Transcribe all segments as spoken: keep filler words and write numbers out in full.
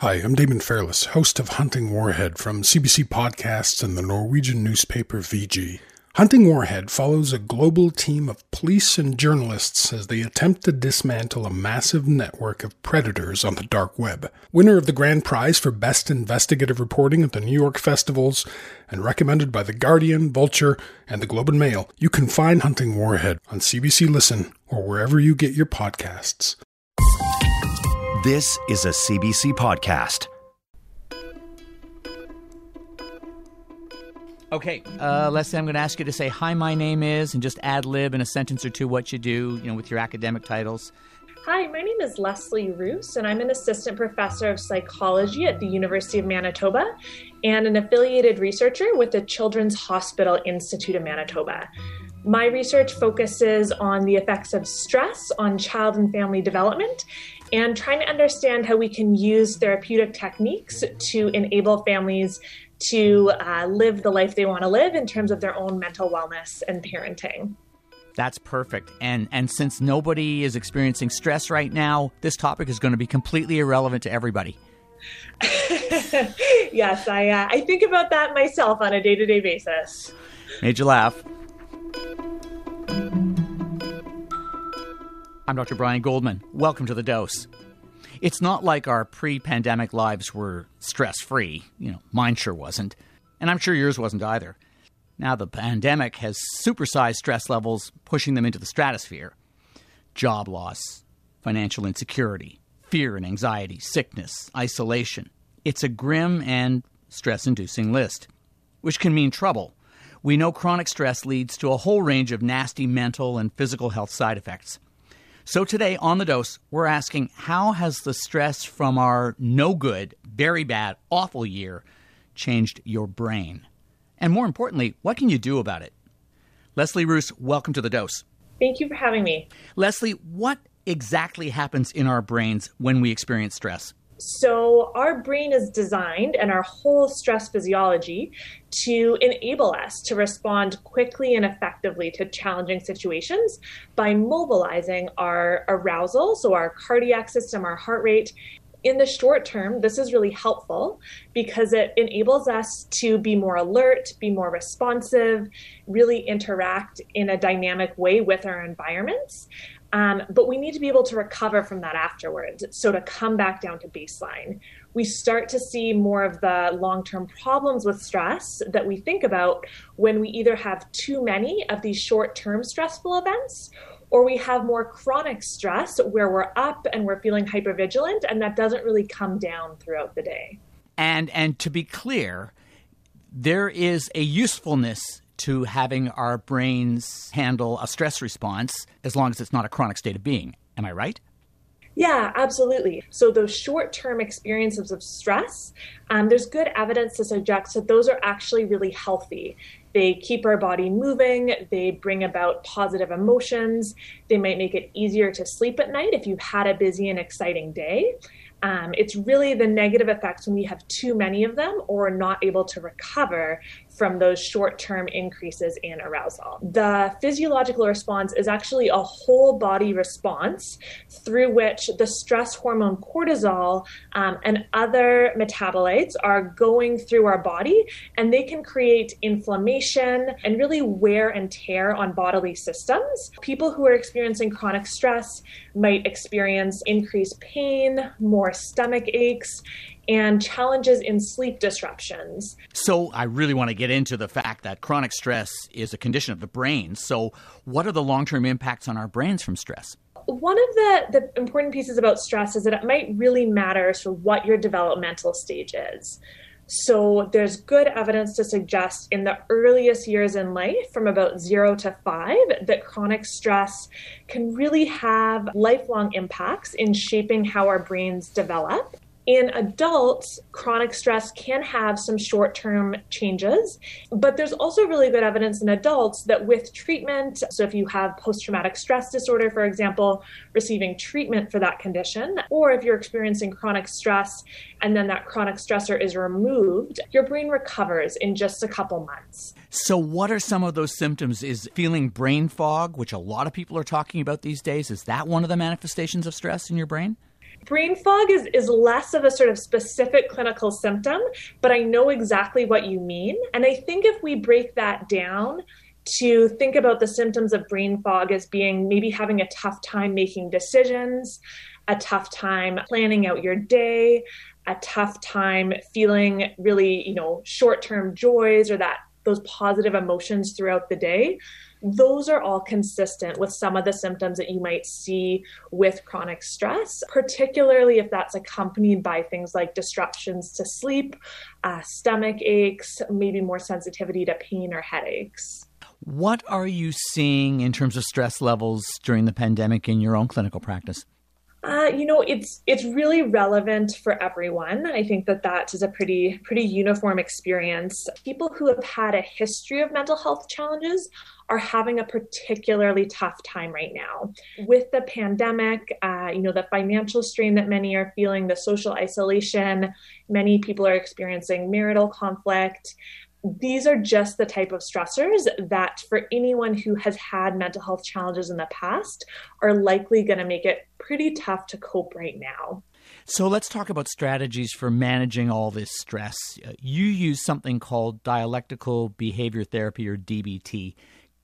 Hi, I'm Damon Fairless, host of Hunting Warhead from C B C Podcasts and the Norwegian newspaper V G. Hunting Warhead follows a global team of police and journalists as they attempt to dismantle a massive network of predators on the dark web. Winner of the grand prize for best investigative reporting at the New York Festivals and recommended by The Guardian, Vulture, and The Globe and Mail, you can find Hunting Warhead on C B C Listen or wherever you get your podcasts. This is a C B C podcast. Okay, uh, Leslie, I'm going to ask you to say, hi, my name is, and just ad lib in a sentence or two what you do, you know, with your academic titles. Hi, my name is Leslie Roos, and I'm an assistant professor of psychology at the University of Manitoba and an affiliated researcher with the Children's Hospital Institute of Manitoba. My research focuses on the effects of stress on child and family development and trying to understand how we can use therapeutic techniques to enable families to uh, live the life they want to live in terms of their own mental wellness and parenting. That's perfect. And and since nobody is experiencing stress right now, this topic is going to be completely irrelevant to everybody. Yes, I uh, I think about that myself on a day-to-day basis. Made you laugh. I'm Doctor Brian Goldman. Welcome to The Dose. It's not like our pre-pandemic lives were stress-free. You know, mine sure wasn't. And I'm sure yours wasn't either. Now the pandemic has supersized stress levels, pushing them into the stratosphere. Job loss, financial insecurity, fear and anxiety, sickness, isolation. It's a grim and stress-inducing list, which can mean trouble. We know chronic stress leads to a whole range of nasty mental and physical health side effects. So today on The Dose, we're asking, how has the stress from our no good, very bad, awful year changed your brain? And more importantly, what can you do about it? Leslie Roos, welcome to The Dose. Thank you for having me. Leslie, what exactly happens in our brains when we experience stress? So our brain is designed, and our whole stress physiology, to enable us to respond quickly and effectively to challenging situations by mobilizing our arousal, so our cardiac system, our heart rate. In the short term, this is really helpful because it enables us to be more alert, be more responsive, really interact in a dynamic way with our environments. Um, but we need to be able to recover from that afterwards. So to come back down to baseline, we start to see more of the long-term problems with stress that we think about when we either have too many of these short-term stressful events, or we have more chronic stress where we're up and we're feeling hypervigilant, and that doesn't really come down throughout the day. And and to be clear, there is a usefulness to having our brains handle a stress response as long as it's not a chronic state of being. Am I right? Yeah, absolutely. So those short-term experiences of stress, um, there's good evidence to suggest that those are actually really healthy. They keep our body moving. They bring about positive emotions. They might make it easier to sleep at night if you've had a busy and exciting day. Um, it's really the negative effects when we have too many of them or not able to recover from those short-term increases in arousal. The physiological response is actually a whole body response through which the stress hormone cortisol um, and other metabolites are going through our body, and they can create inflammation and really wear and tear on bodily systems. People who are experiencing chronic stress might experience increased pain, more stomach aches, and challenges in sleep disruptions. So I really want to get into the fact that chronic stress is a condition of the brain. So what are the long-term impacts on our brains from stress? One of the, the important pieces about stress is that it might really matter sort of what your developmental stage is. So there's good evidence to suggest in the earliest years in life, from about zero to five, that chronic stress can really have lifelong impacts in shaping how our brains develop. In adults, chronic stress can have some short-term changes, but there's also really good evidence in adults that with treatment, so if you have post-traumatic stress disorder, for example, receiving treatment for that condition, or if you're experiencing chronic stress and then that chronic stressor is removed, your brain recovers in just a couple months. So what are some of those symptoms? Is feeling brain fog, which a lot of people are talking about these days, is that one of the manifestations of stress in your brain? brain fog is, is less of a sort of specific clinical symptom, but I know exactly what you mean. And I think if we break that down to think about the symptoms of brain fog as being maybe having a tough time making decisions, a tough time planning out your day, a tough time feeling really, you know, short-term joys or that those positive emotions throughout the day, those are all consistent with some of the symptoms that you might see with chronic stress, particularly if that's accompanied by things like disruptions to sleep, uh, stomach aches, maybe more sensitivity to pain or headaches. What are you seeing in terms of stress levels during the pandemic in your own clinical practice? Uh, you know, it's it's really relevant for everyone. I think that that is a pretty pretty uniform experience. People who have had a history of mental health challenges are having a particularly tough time right now. With the pandemic, uh, you know, the financial strain that many are feeling, the social isolation, many people are experiencing marital conflict. These are just the type of stressors that for anyone who has had mental health challenges in the past are likely going to make it pretty tough to cope right now. So let's talk about strategies for managing all this stress. You use something called dialectical behavior therapy, or D B T.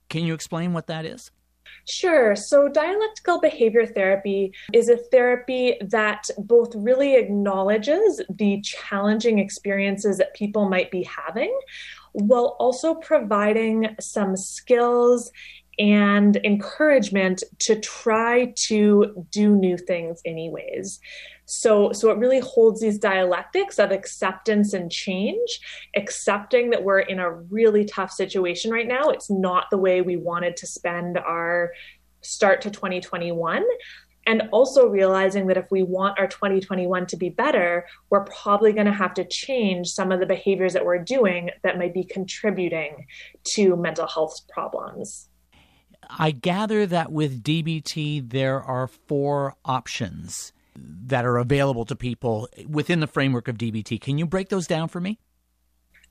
Can you explain what that is? Sure. So dialectical behavior therapy is a therapy that both really acknowledges the challenging experiences that people might be having, while also providing some skills and encouragement to try to do new things anyways. So, so it really holds these dialectics of acceptance and change, accepting that we're in a really tough situation right now. It's not the way we wanted to spend our start to twenty twenty-one. And also realizing that if we want our twenty twenty-one to be better, we're probably going to have to change some of the behaviors that we're doing that might be contributing to mental health problems. I gather that with D B T, there are four options that are available to people within the framework of D B T. Can you break those down for me?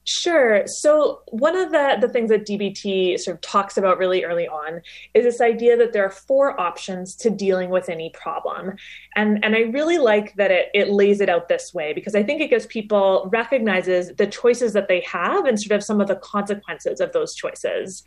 Sure. So one of the, the things that D B T sort of talks about really early on is this idea that there are four options to dealing with any problem. And, and I really like that it, it lays it out this way, because I think it gives people, recognizes the choices that they have and sort of some of the consequences of those choices.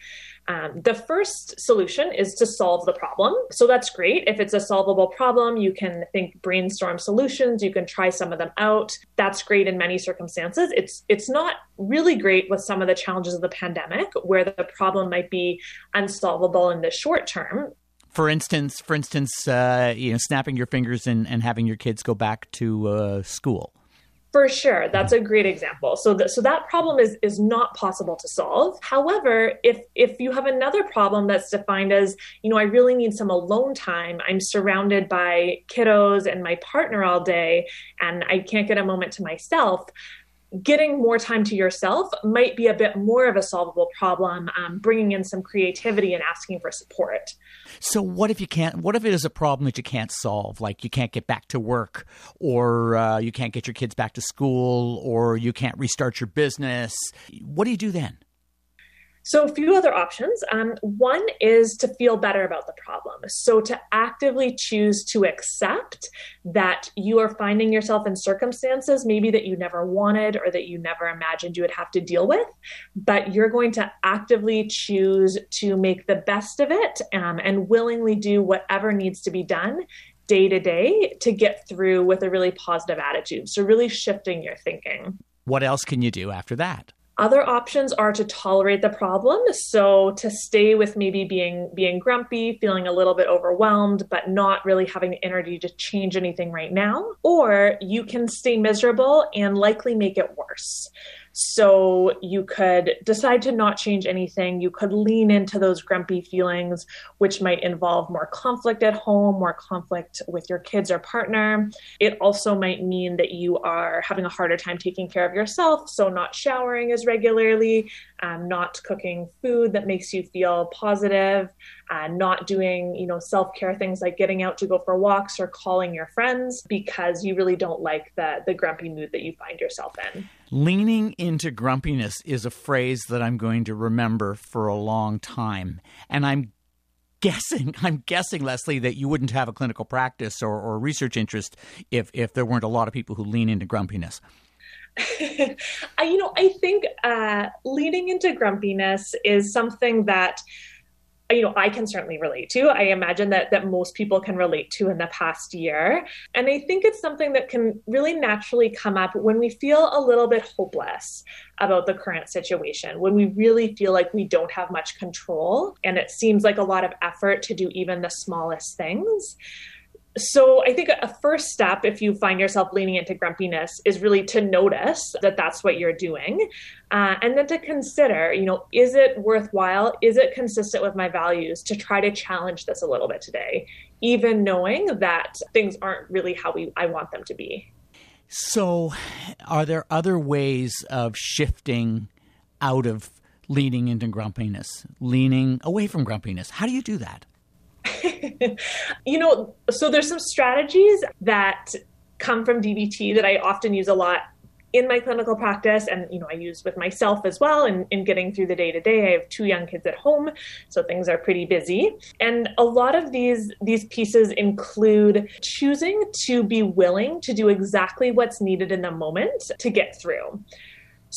Um, the first solution is to solve the problem. So that's great. If it's a solvable problem, you can think brainstorm solutions. You can try some of them out. That's great in many circumstances. It's it's not really great with some of the challenges of the pandemic, where the problem might be unsolvable in the short term. For instance, for instance, uh, you know, snapping your fingers and, and having your kids go back to uh, school. For sure. That's a great example. So, the, so that problem is, is not possible to solve. However, if if you have another problem that's defined as, you know, I really need some alone time, I'm surrounded by kiddos and my partner all day, and I can't get a moment to myself, getting more time to yourself might be a bit more of a solvable problem, um, bringing in some creativity and asking for support. So what if you can't, what if it is a problem that you can't solve? Like you can't get back to work, or uh, you can't get your kids back to school, or you can't restart your business. What do you do then? So a few other options. Um, one is to feel better about the problem. So to actively choose to accept that you are finding yourself in circumstances maybe that you never wanted or that you never imagined you would have to deal with, but you're going to actively choose to make the best of it, um, and willingly do whatever needs to be done day to day to get through with a really positive attitude. So really shifting your thinking. What else can you do after that? Other options are to tolerate the problem. So to stay with maybe being being grumpy, feeling a little bit overwhelmed, but not really having the energy to change anything right now. Or you can stay miserable and likely make it worse. So you could decide to not change anything. You could lean into those grumpy feelings, which might involve more conflict at home, more conflict with your kids or partner. It also might mean that you are having a harder time taking care of yourself. So not showering as regularly, um, not cooking food that makes you feel positive, uh, not doing, you know, self-care things like getting out to go for walks or calling your friends, because you really don't like the, the grumpy mood that you find yourself in. Leaning into grumpiness is a phrase that I'm going to remember for a long time. And I'm guessing, I'm guessing, Leslie, that you wouldn't have a clinical practice or, or research interest if, if there weren't a lot of people who lean into grumpiness. I, you know, I think uh, leaning into grumpiness is something that, you know, I can certainly relate to. I imagine that that most people can relate to in the past year. And I think it's something that can really naturally come up when we feel a little bit hopeless about the current situation, when we really feel like we don't have much control and it seems like a lot of effort to do even the smallest things. So I think a first step, if you find yourself leaning into grumpiness, is really to notice that that's what you're doing. Uh, and then to consider, you know, is it worthwhile? Is it consistent with my values to try to challenge this a little bit today, even knowing that things aren't really how we I want them to be? So are there other ways of shifting out of leaning into grumpiness, leaning away from grumpiness? How do you do that? You know, so there's some strategies that come from D B T that I often use a lot in my clinical practice. And, you know, I use with myself as well in, in getting through the day to day. I have two young kids at home, so things are pretty busy. And a lot of these, these pieces include choosing to be willing to do exactly what's needed in the moment to get through.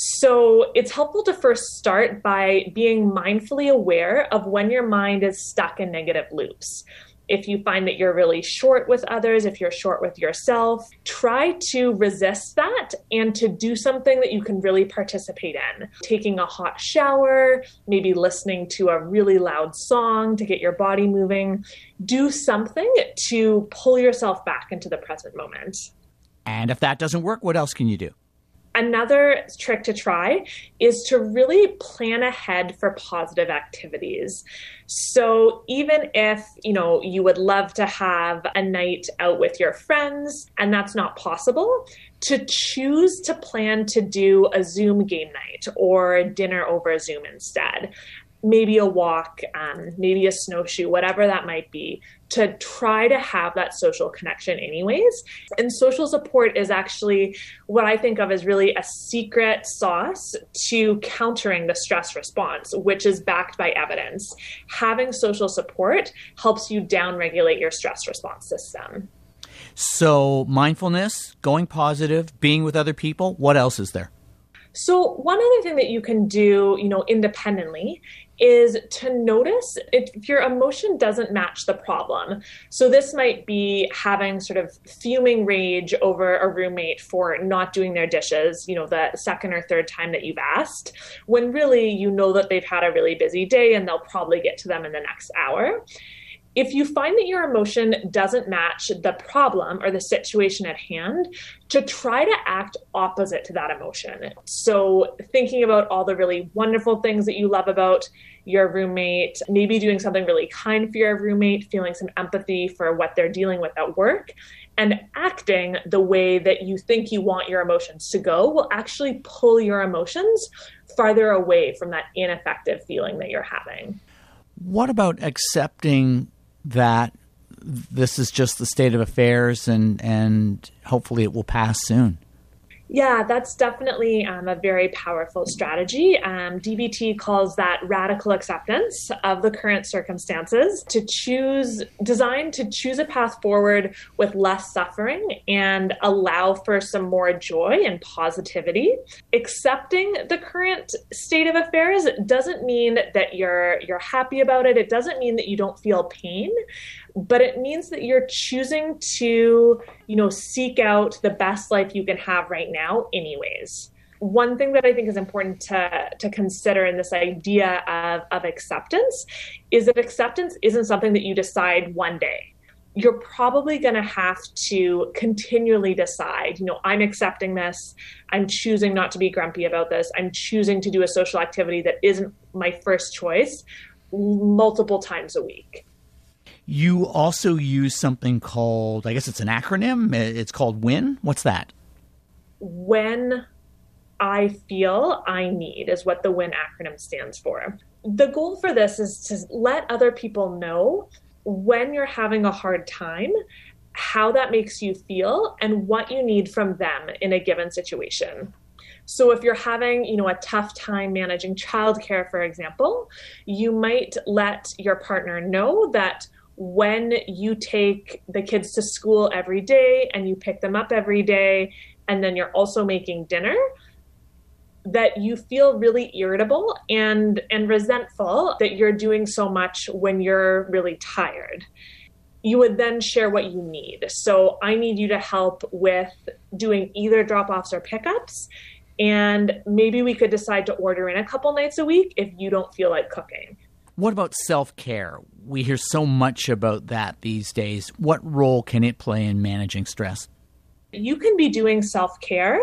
So it's helpful to first start by being mindfully aware of when your mind is stuck in negative loops. If you find that you're really short with others, if you're short with yourself, try to resist that and to do something that you can really participate in. Taking a hot shower, maybe listening to a really loud song to get your body moving. Do something to pull yourself back into the present moment. And if that doesn't work, what else can you do? Another trick to try is to really plan ahead for positive activities. So even if, you know, you would love to have a night out with your friends and that's not possible, to choose to plan to do a Zoom game night or dinner over Zoom instead. Maybe a walk, um, maybe a snowshoe, whatever that might be, to try to have that social connection anyways. And social support is actually what I think of as really a secret sauce to countering the stress response, which is backed by evidence. Having social support helps you downregulate your stress response system. So mindfulness, going positive, being with other people, what else is there? So one other thing that you can do, you know, independently is to notice if your emotion doesn't match the problem. So this might be having sort of fuming rage over a roommate for not doing their dishes, you know, the second or third time that you've asked, when really you know that they've had a really busy day and they'll probably get to them in the next hour. If you find that your emotion doesn't match the problem or the situation at hand, to try to act opposite to that emotion. So thinking about all the really wonderful things that you love about your roommate, maybe doing something really kind for your roommate, feeling some empathy for what they're dealing with at work, and acting the way that you think you want your emotions to go will actually pull your emotions farther away from that ineffective feeling that you're having. What about accepting that this is just the state of affairs and, and hopefully it will pass soon? Yeah, that's definitely um, a very powerful strategy. Um, D B T calls that radical acceptance of the current circumstances to choose, designed to choose a path forward with less suffering and allow for some more joy and positivity. Accepting the current state of affairs doesn't mean that you're you're happy about it. It doesn't mean that you don't feel pain, but it means that you're choosing to, you know, seek out the best life you can have right now. Now, anyways. One thing that I think is important to, to consider in this idea of, of acceptance is that acceptance isn't something that you decide one day. You're probably going to have to continually decide, you know, I'm accepting this. I'm choosing not to be grumpy about this. I'm choosing to do a social activity that isn't my first choice multiple times a week. You also use something called, I guess it's an acronym. It's called WIN. What's that? When I feel I need is what the WIN acronym stands for. The goal for this is to let other people know when you're having a hard time, how that makes you feel, and what you need from them in a given situation. So if you're having, you know, a tough time managing childcare, for example, you might let your partner know that when you take the kids to school every day and you pick them up every day, and then you're also making dinner, that you feel really irritable and, and resentful that you're doing so much when you're really tired. You would then share what you need. So I need you to help with doing either drop-offs or pickups, and maybe we could decide to order in a couple nights a week if you don't feel like cooking. What about self-care? We hear so much about that these days. What role can it play in managing stress? You can be doing self-care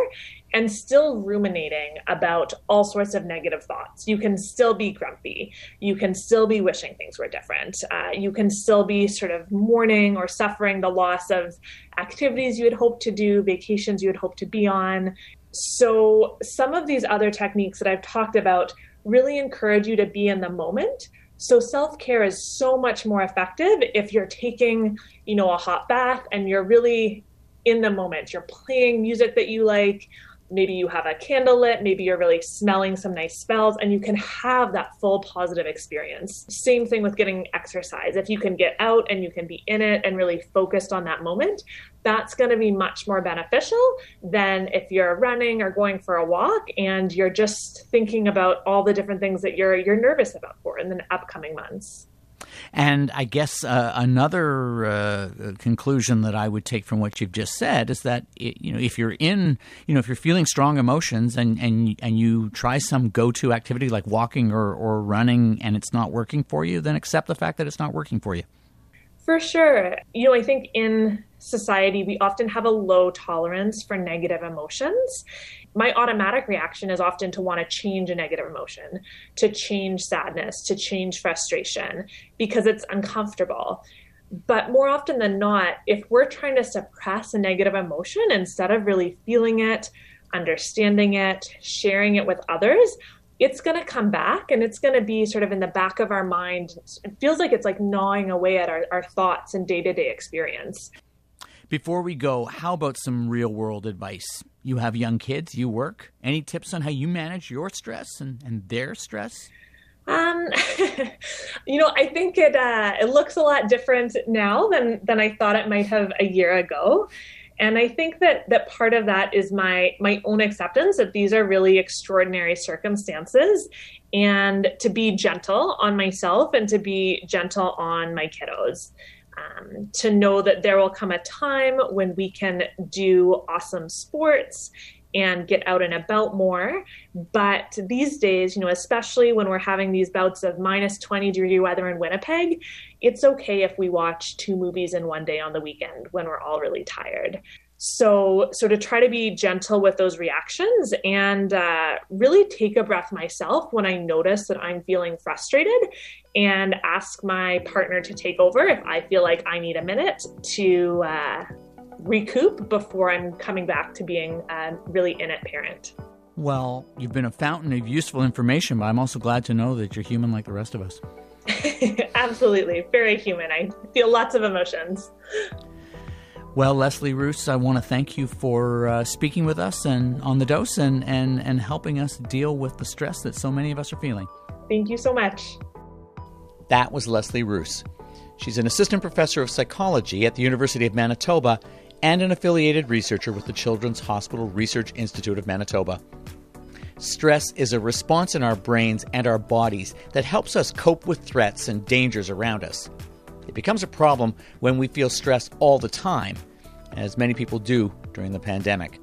and still ruminating about all sorts of negative thoughts. You can still be grumpy. You can still be wishing things were different. Uh, you can still be sort of mourning or suffering the loss of activities you had hoped to do, vacations you had hoped to be on. So some of these other techniques that I've talked about really encourage you to be in the moment. So self-care is so much more effective if you're taking, you know, a hot bath and you're really in the moment. You're playing music that you like. Maybe you have a candle lit, maybe you're really smelling some nice smells, and you can have that full positive experience. Same thing with getting exercise. If you can get out and you can be in it and really focused on that moment, that's going to be much more beneficial than if you're running or going for a walk and you're just thinking about all the different things that you're you're nervous about for in the upcoming months. And I guess uh, another uh, conclusion that I would take from what you've just said is that, it, you know, if you're in, you know, if you're feeling strong emotions and, and, and you try some go-to activity like walking or, or running and it's not working for you, then accept the fact that it's not working for you. For sure. You know, I think in society, we often have a low tolerance for negative emotions. My automatic reaction is often to want to change a negative emotion, to change sadness, to change frustration, because it's uncomfortable. But more often than not, if we're trying to suppress a negative emotion instead of really feeling it, understanding it, sharing it with others, it's going to come back and it's going to be sort of in the back of our mind. It feels like it's like gnawing away at our, our thoughts and day-to-day experience. Before we go, how about some real-world advice? You have young kids, you work. Any tips on how you manage your stress and, and their stress? Um, you know, I think it uh, it looks a lot different now than, than I thought it might have a year ago. And I think that that part of that is my my own acceptance that these are really extraordinary circumstances, and to be gentle on myself and to be gentle on my kiddos, um, to know that there will come a time when we can do awesome sports and get out and about more. But these days, you know, especially when we're having these bouts of minus twenty degree weather in Winnipeg, it's okay if we watch two movies in one day on the weekend when we're all really tired. So, so to try to be gentle with those reactions and uh, really take a breath myself when I notice that I'm feeling frustrated, and ask my partner to take over if I feel like I need a minute to uh, recoup before I'm coming back to being a really in it parent. Well, you've been a fountain of useful information, but I'm also glad to know that you're human like the rest of us. Absolutely. Very human. I feel lots of emotions. Well, Leslie Roos, I want to thank you for uh, speaking with us and on The Dose and, and, and helping us deal with the stress that so many of us are feeling. Thank you so much. That was Leslie Roos. She's an assistant professor of psychology at the University of Manitoba and an affiliated researcher with the Children's Hospital Research Institute of Manitoba. Stress is a response in our brains and our bodies that helps us cope with threats and dangers around us. It becomes a problem when we feel stressed all the time, as many people do during the pandemic.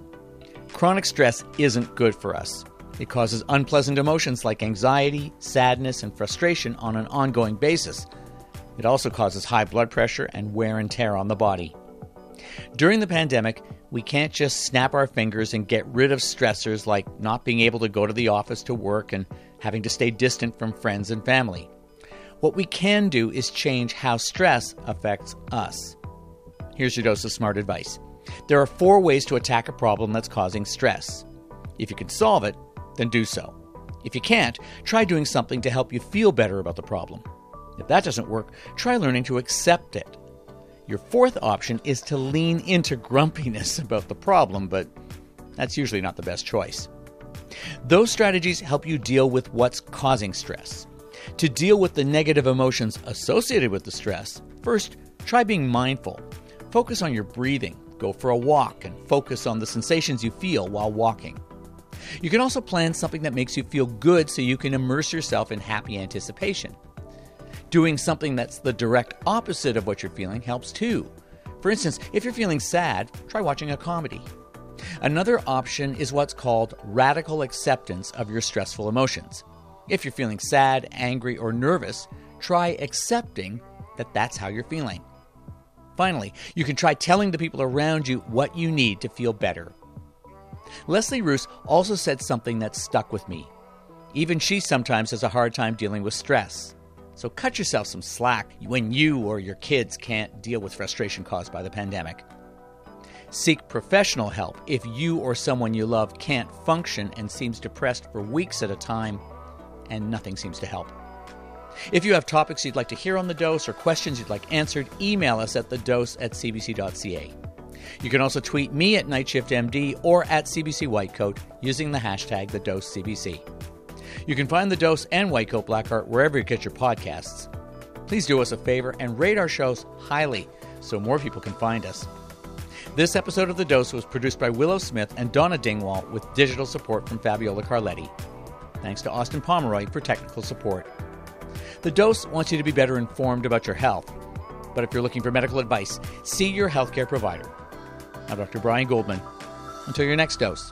Chronic stress isn't good for us. It causes unpleasant emotions like anxiety, sadness, and frustration on an ongoing basis. It also causes high blood pressure and wear and tear on the body. During the pandemic, we can't just snap our fingers and get rid of stressors like not being able to go to the office to work and having to stay distant from friends and family. What we can do is change how stress affects us. Here's your dose of smart advice. There are four ways to attack a problem that's causing stress. If you can solve it, then do so. If you can't, try doing something to help you feel better about the problem. If that doesn't work, try learning to accept it. Your fourth option is to lean into grumpiness about the problem, but that's usually not the best choice. Those strategies help you deal with what's causing stress. To deal with the negative emotions associated with the stress, first, try being mindful. Focus on your breathing, go for a walk, and focus on the sensations you feel while walking. You can also plan something that makes you feel good so you can immerse yourself in happy anticipation. Doing something that's the direct opposite of what you're feeling helps too. For instance, if you're feeling sad, try watching a comedy. Another option is what's called radical acceptance of your stressful emotions. If you're feeling sad, angry, or nervous, try accepting that that's how you're feeling. Finally, you can try telling the people around you what you need to feel better. Leslie Roos also said something that stuck with me. Even she sometimes has a hard time dealing with stress. So cut yourself some slack when you or your kids can't deal with frustration caused by the pandemic. Seek professional help if you or someone you love can't function and seems depressed for weeks at a time and nothing seems to help. If you have topics you'd like to hear on The Dose or questions you'd like answered, email us at thedose at c b c dot c a. You can also tweet me at Night Shift M D or at C B C Whitecoat using the hashtag The Dose C B C. You can find The Dose and Whitecoat Blackheart wherever you get your podcasts. Please do us a favor and rate our shows highly so more people can find us. This episode of The Dose was produced by Willow Smith and Donna Dingwall with digital support from Fabiola Carletti. Thanks to Austin Pomeroy for technical support. The Dose wants you to be better informed about your health. But if you're looking for medical advice, see your healthcare provider. I'm Doctor Brian Goldman. Until your next dose.